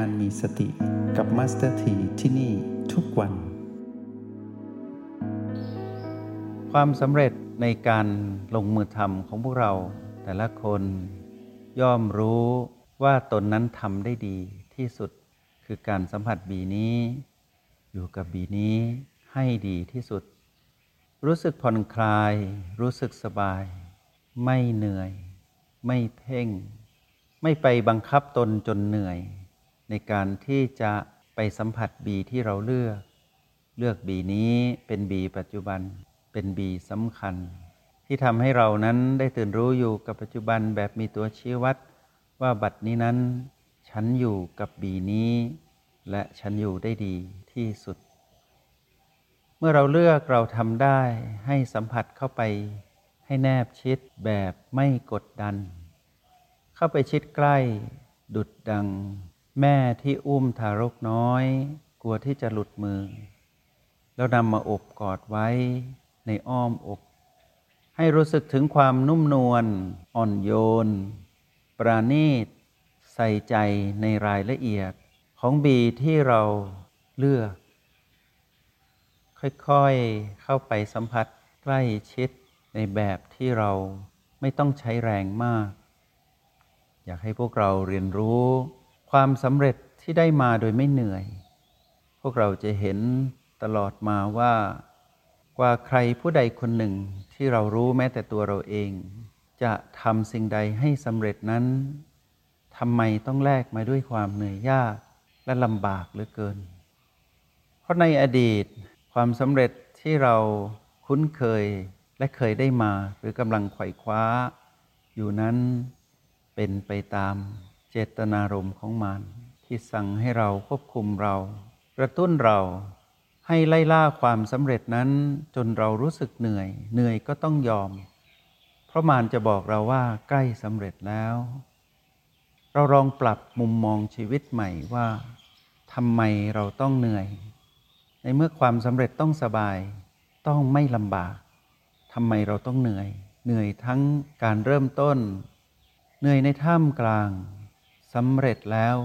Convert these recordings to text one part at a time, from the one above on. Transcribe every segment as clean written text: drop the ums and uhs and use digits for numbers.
การมีสติกับมาสเตอร์ทีที่นี่ทุกวันความสำเร็จในการลงมือทำของพวกเราแต่ละคนย่อมรู้ว่าตนนั้นทำได้ดีที่สุดคือการสัมผัสบีนี้อยู่กับบีนี้ให้ดีที่สุดรู้สึกผ่อนคลายรู้สึกสบายไม่เหนื่อยไม่เพ่งไม่ไปบังคับตนจนเหนื่อยในการที่จะไปสัมผัสบีที่เราเลือกบีนี้เป็นบีปัจจุบันเป็นบีสำคัญที่ทำให้เรานั้นได้ตื่นรู้อยู่กับปัจจุบันแบบมีตัวชี้วัดว่าบัดนี้นั้นฉันอยู่กับบีนี้และฉันอยู่ได้ดีที่สุดเมื่อเราเลือกเราทำได้ให้สัมผัสเข้าไปให้แนบชิดแบบไม่กดดันเข้าไปชิดใกล้ดุจดังแม่ที่อุ้มทารกน้อยกลัวที่จะหลุดมือแล้วนำมาอบกอดไว้ในอ้อมอกให้รู้สึกถึงความนุ่มนวลอ่อนโยนปราณีตใส่ใจในรายละเอียดของบีที่เราเลือกค่อยๆเข้าไปสัมผัสใกล้ชิดในแบบที่เราไม่ต้องใช้แรงมากอยากให้พวกเราเรียนรู้ความสำเร็จที่ได้มาโดยไม่เหนื่อยพวกเราจะเห็นตลอดมาว่ากว่าใครผู้ใดคนหนึ่งที่เรารู้แม้แต่ตัวเราเองจะทำสิ่งใดให้สำเร็จนั้นทำไมต้องแลกมาด้วยความเหนื่อยยากและลำบากเหลือเกินเพราะในอดีตความสำเร็จที่เราคุ้นเคยและเคยได้มาหรือกำลังไขว่คว้าอยู่นั้นเป็นไปตามเจตนารมณ์ของมันที่สั่งให้เราควบคุมเรากระตุ้นเราให้ไล่ล่าความสำเร็จนั้นจนเรารู้สึกเหนื่อยก็ต้องยอมเพราะมันจะบอกเราว่าใกล้สำเร็จแล้วเราลองปรับมุมมองชีวิตใหม่ว่าทำไมเราต้องเหนื่อยในเมื่อความสำเร็จต้องสบายต้องไม่ลำบากทำไมเราต้องเหนื่อยทั้งการเริ่มต้นเหนื่อยในท่ามกลางสำเร็จแล้ว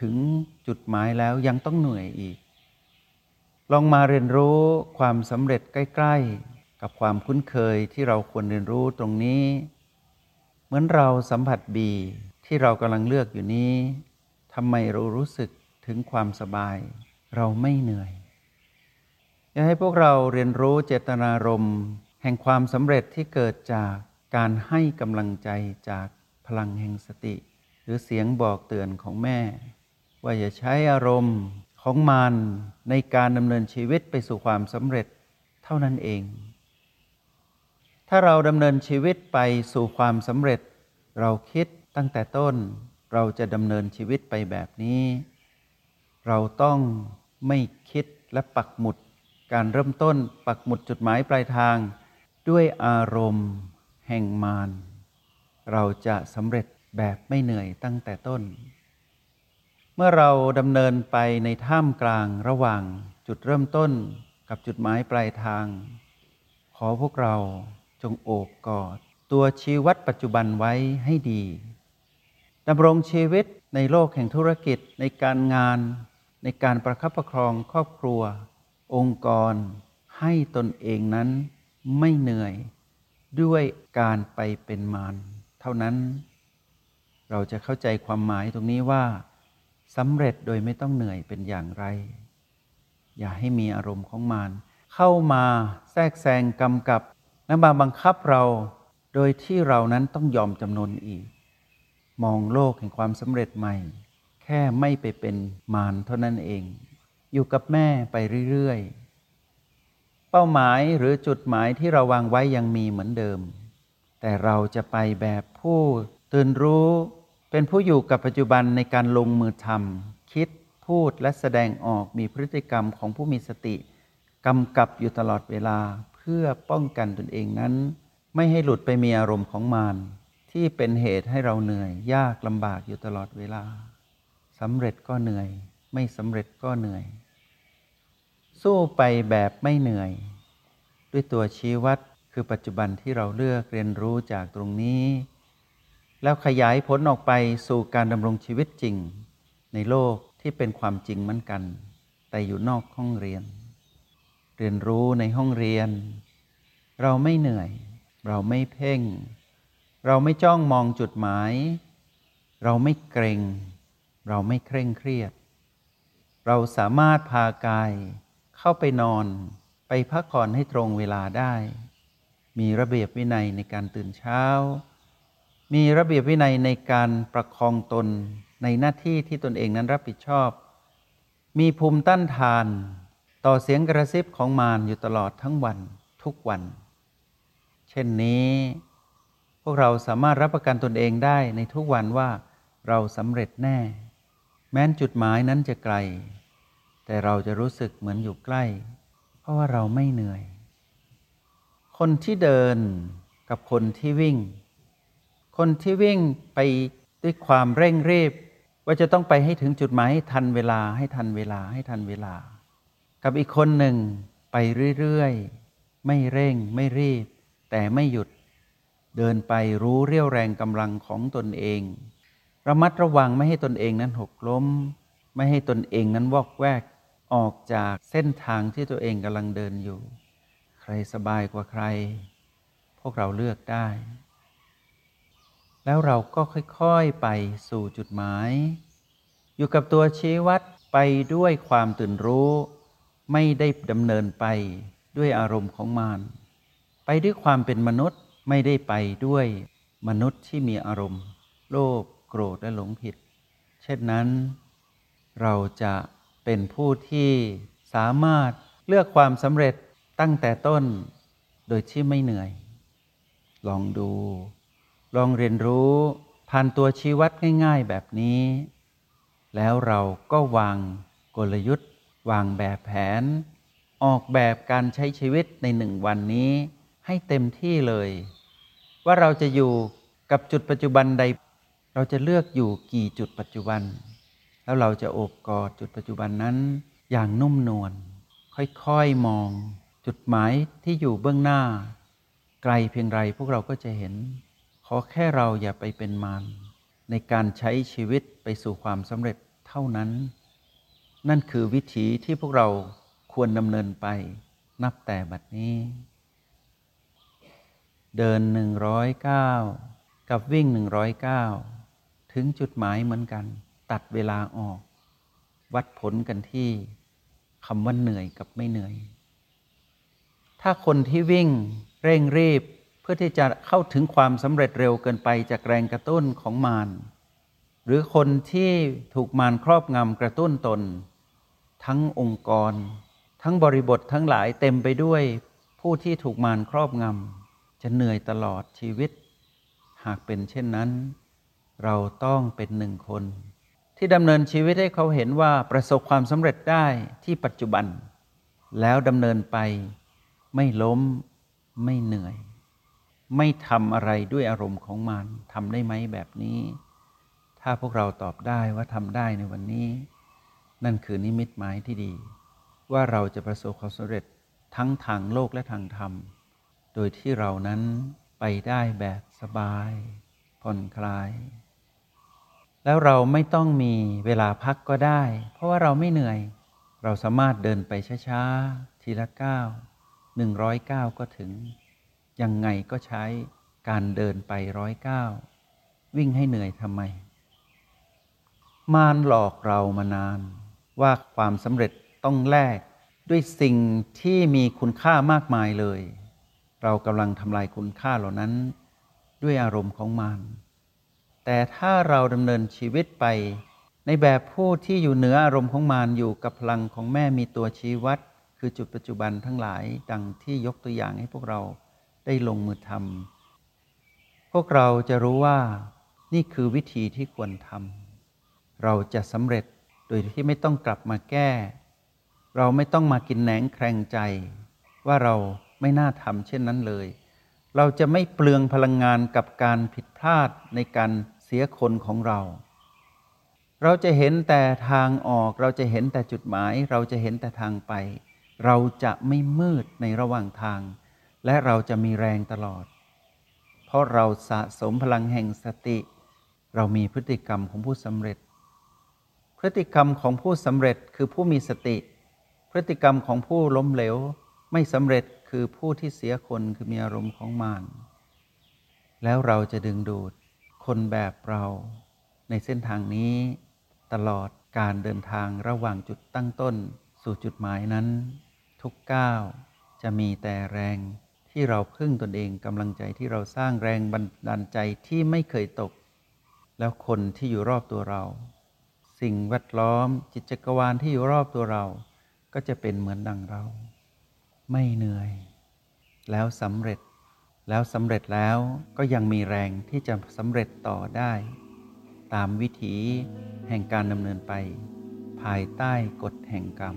ถึงจุดหมายแล้วยังต้องเหนื่อยอีกลองมาเรียนรู้ความสำเร็จใกล้ๆกับความคุ้นเคยที่เราควรเรียนรู้ตรงนี้เหมือนเราสัมผัสบีที่เรากำลังเลือกอยู่นี้ทำไมเรารู้สึกถึงความสบายเราไม่เหนื่อยอยากให้พวกเราเรียนรู้เจตนารมณ์แห่งความสำเร็จที่เกิดจากการให้กำลังใจจากพลังแห่งสติหรือเสียงบอกเตือนของแม่ว่าอย่าใช้อารมณ์ของมันในการดำเนินชีวิตไปสู่ความสำเร็จเท่านั้นเองถ้าเราดำเนินชีวิตไปสู่ความสำเร็จเราคิดตั้งแต่ต้นเราจะดำเนินชีวิตไปแบบนี้เราต้องไม่คิดและปักหมุดการเริ่มต้นปักหมุดจุดหมายปลายทางด้วยอารมณ์แห่งมารเราจะสำเร็จแบบไม่เหนื่อยตั้งแต่ต้นเมื่อเราดำเนินไปในท่ามกลางระหว่างจุดเริ่มต้นกับจุดหมายปลายทางขอพวกเราจงโอบกอดตัวชีวัดปัจจุบันไว้ให้ดีดำรงชีวิตในโลกแห่งธุรกิจในการงานในการประคับประคองครอบครัวองค์กรให้ตนเองนั้นไม่เหนื่อยด้วยการไปเป็นมารเท่านั้นเราจะเข้าใจความหมายตรงนี้ว่าสำเร็จโดยไม่ต้องเหนื่อยเป็นอย่างไรอย่าให้มีอารมณ์ของมารเข้ามาแทรกแซงกำกับและมาบังคับเราโดยที่เรานั้นต้องยอมจำนนอีกมองโลกแห่งความสำเร็จใหม่แค่ไม่ไปเป็นมารเท่านั้นเองอยู่กับแม่ไปเรื่อยๆเป้าหมายหรือจุดหมายที่เราวางไว้ยังมีเหมือนเดิมแต่เราจะไปแบบผู้ตื่นรู้เป็นผู้อยู่กับปัจจุบันในการลงมือทำคิดพูดและแสดงออกมีพฤติกรรมของผู้มีสติกำกับอยู่ตลอดเวลาเพื่อป้องกันตนเองนั้นไม่ให้หลุดไปมีอารมณ์ของมารที่เป็นเหตุให้เราเหนื่อยยากลำบากอยู่ตลอดเวลาสำเร็จก็เหนื่อยไม่สำเร็จก็เหนื่อยสู้ไปแบบไม่เหนื่อยด้วยตัวชี้วัดคือปัจจุบันที่เราเลือกเรียนรู้จากตรงนี้แล้วขยายผลออกไปสู่การดำรงชีวิตจริง ในโลกที่เป็นความจริงเหมือนกันแต่อยู่นอกห้องเรียนเรียนรู้ในห้องเรียนเราไม่เหนื่อยเราไม่เพ่งเราไม่จ้องมองจุดหมายเราไม่เกรงเราไม่เคร่งเครียดเราสามารถพากายเข้าไปนอนไปพักผ่อนให้ตรงเวลาได้มีระเบียบวินัยในการตื่นเช้ามีระเบียบวินัยในการประคองตนในหน้าที่ที่ตนเองนั้นรับผิดชอบมีภูมิต้านทานต่อเสียงกระซิบของมารอยู่ตลอดทั้งวันทุกวันเช่นนี้พวกเราสามารถรับประกันตนเองได้ในทุกวันว่าเราสำเร็จแน่แม้นจุดหมายนั้นจะไกลแต่เราจะรู้สึกเหมือนอยู่ใกล้เพราะว่าเราไม่เหนื่อยคนที่เดินกับคนที่วิ่งคนที่วิ่งไปด้วยความเร่งรีบว่าจะต้องไปให้ถึงจุดหมายให้ทันเวลากับอีกคนหนึ่งไปเรื่อยๆไม่เร่งไม่รีบแต่ไม่หยุดเดินไปรู้เรี่ยวแรงกำลังของตนเองระมัดระวังไม่ให้ตนเองนั้นหกล้มไม่ให้ตนเองนั้นวอกแวกออกจากเส้นทางที่ตัวเองกำลังเดินอยู่ใครสบายกว่าใครพวกเราเลือกได้แล้วเราก็ค่อยๆไปสู่จุดหมายอยู่กับตัวชี้วัดไปด้วยความตื่นรู้ไม่ได้ดำเนินไปด้วยอารมณ์ของมารไปด้วยความเป็นมนุษย์ไม่ได้ไปด้วยมนุษย์ที่มีอารมณ์โลภโกรธและหลงผิดเช่นนั้นเราจะเป็นผู้ที่สามารถเลือกความสำเร็จตั้งแต่ต้นโดยที่ไม่เหนื่อยลองดูลองเรียนรู้ผ่านตัวชี้วัดง่ายๆแบบนี้แล้วเราก็วางกลยุทธ์วางแบบแผนออกแบบการใช้ชีวิตในหนึ่งวันนี้ให้เต็มที่เลยว่าเราจะอยู่กับจุดปัจจุบันใดเราจะเลือกอยู่กี่จุดปัจจุบันแล้วเราจะโอบกอดจุดปัจจุบันนั้นอย่างนุ่มนวลค่อยๆมองจุดหมายที่อยู่เบื้องหน้าไกลเพียงไรพวกเราก็จะเห็นขอแค่เราอย่าไปเป็นมารในการใช้ชีวิตไปสู่ความสำเร็จเท่านั้นนั่นคือวิถีที่พวกเราควรดำเนินไปนับแต่บัดนี้เดิน109กับวิ่ง109ถึงจุดหมายเหมือนกันตัดเวลาออกวัดผลกันที่คำว่าเหนื่อยกับไม่เหนื่อยถ้าคนที่วิ่งเร่งรีบเพื่อที่จะเข้าถึงความสำเร็จเร็วเกินไปจากแรงกระตุ้นของมารหรือคนที่ถูกมารครอบงำกระตุ้นตนทั้งองค์กรทั้งบริบททั้งหลายเต็มไปด้วยผู้ที่ถูกมารครอบงำจะเหนื่อยตลอดชีวิตหากเป็นเช่นนั้นเราต้องเป็นหนึ่งคนที่ดำเนินชีวิตให้เขาเห็นว่าประสบความสำเร็จได้ที่ปัจจุบันแล้วดำเนินไปไม่ล้มไม่เหนื่อยไม่ทำอะไรด้วยอารมณ์ของมันทำได้ไหมแบบนี้ถ้าพวกเราตอบได้ว่าทำได้ในวันนี้นั่นคือนิมิตหมายที่ดีว่าเราจะประสบความสำเร็จทั้งทางโลกและทางธรรมโดยที่เรานั้นไปได้แบบสบายผ่อนคลายแล้วเราไม่ต้องมีเวลาพักก็ได้เพราะว่าเราไม่เหนื่อยเราสามารถเดินไปช้าๆทีละก้าว109ก็ถึงยังไงก็ใช้การเดินไป109วิ่งให้เหนื่อยทำไมมารหลอกเรามานานว่าความสำเร็จต้องแลกด้วยสิ่งที่มีคุณค่ามากมายเลยเรากำลังทำลายคุณค่าเหล่านั้นด้วยอารมณ์ของมารแต่ถ้าเราดำเนินชีวิตไปในแบบผู้ที่อยู่เหนืออารมณ์ของมารอยู่กับพลังของแม่มีตัวชี้วัดคือจุดปัจจุบันทั้งหลายดังที่ยกตัวอย่างให้พวกเราได้ลงมือทำพวกเราจะรู้ว่านี่คือวิธีที่ควรทำเราจะสำเร็จโดยที่ไม่ต้องกลับมาแก้เราไม่ต้องมากินแหนงแคลงใจว่าเราไม่น่าทำเช่นนั้นเลยเราจะไม่เปลืองพลังงานกับการผิดพลาดในการเสียคนของเราเราจะเห็นแต่ทางออกเราจะเห็นแต่จุดหมายเราจะเห็นแต่ทางไปเราจะไม่มืดในระหว่างทางและเราจะมีแรงตลอดเพราะเราสะสมพลังแห่งสติเรามีพฤติกรรมของผู้สำเร็จพ พฤติกรรมของผู้สำเร็จคือผู้มีสติพฤติกรรมของผู้ล้มเหลวไม่สำเร็จคือผู้ที่เสียคนคือมีอารมณ์ของมารแล้วเราจะดึงดูดคนแบบเราในเส้นทางนี้ตลอดการเดินทางระหว่างจุดตั้งต้นสู่จุดหมายนั้นทุกก้าวจะมีแต่แรงที่เราพึ่งตนเองกำลังใจที่เราสร้างแรงบันดาลใจที่ไม่เคยตกแล้วคนที่อยู่รอบตัวเราสิ่งแวดล้อมจิตจักรวาลที่อยู่รอบตัวเราก็จะเป็นเหมือนดังเราไม่เหนื่อยแล้วสำเร็จแล้วก็ยังมีแรงที่จะสำเร็จต่อได้ตามวิถีแห่งการดำเนินไปภายใต้กฎแห่งกรรม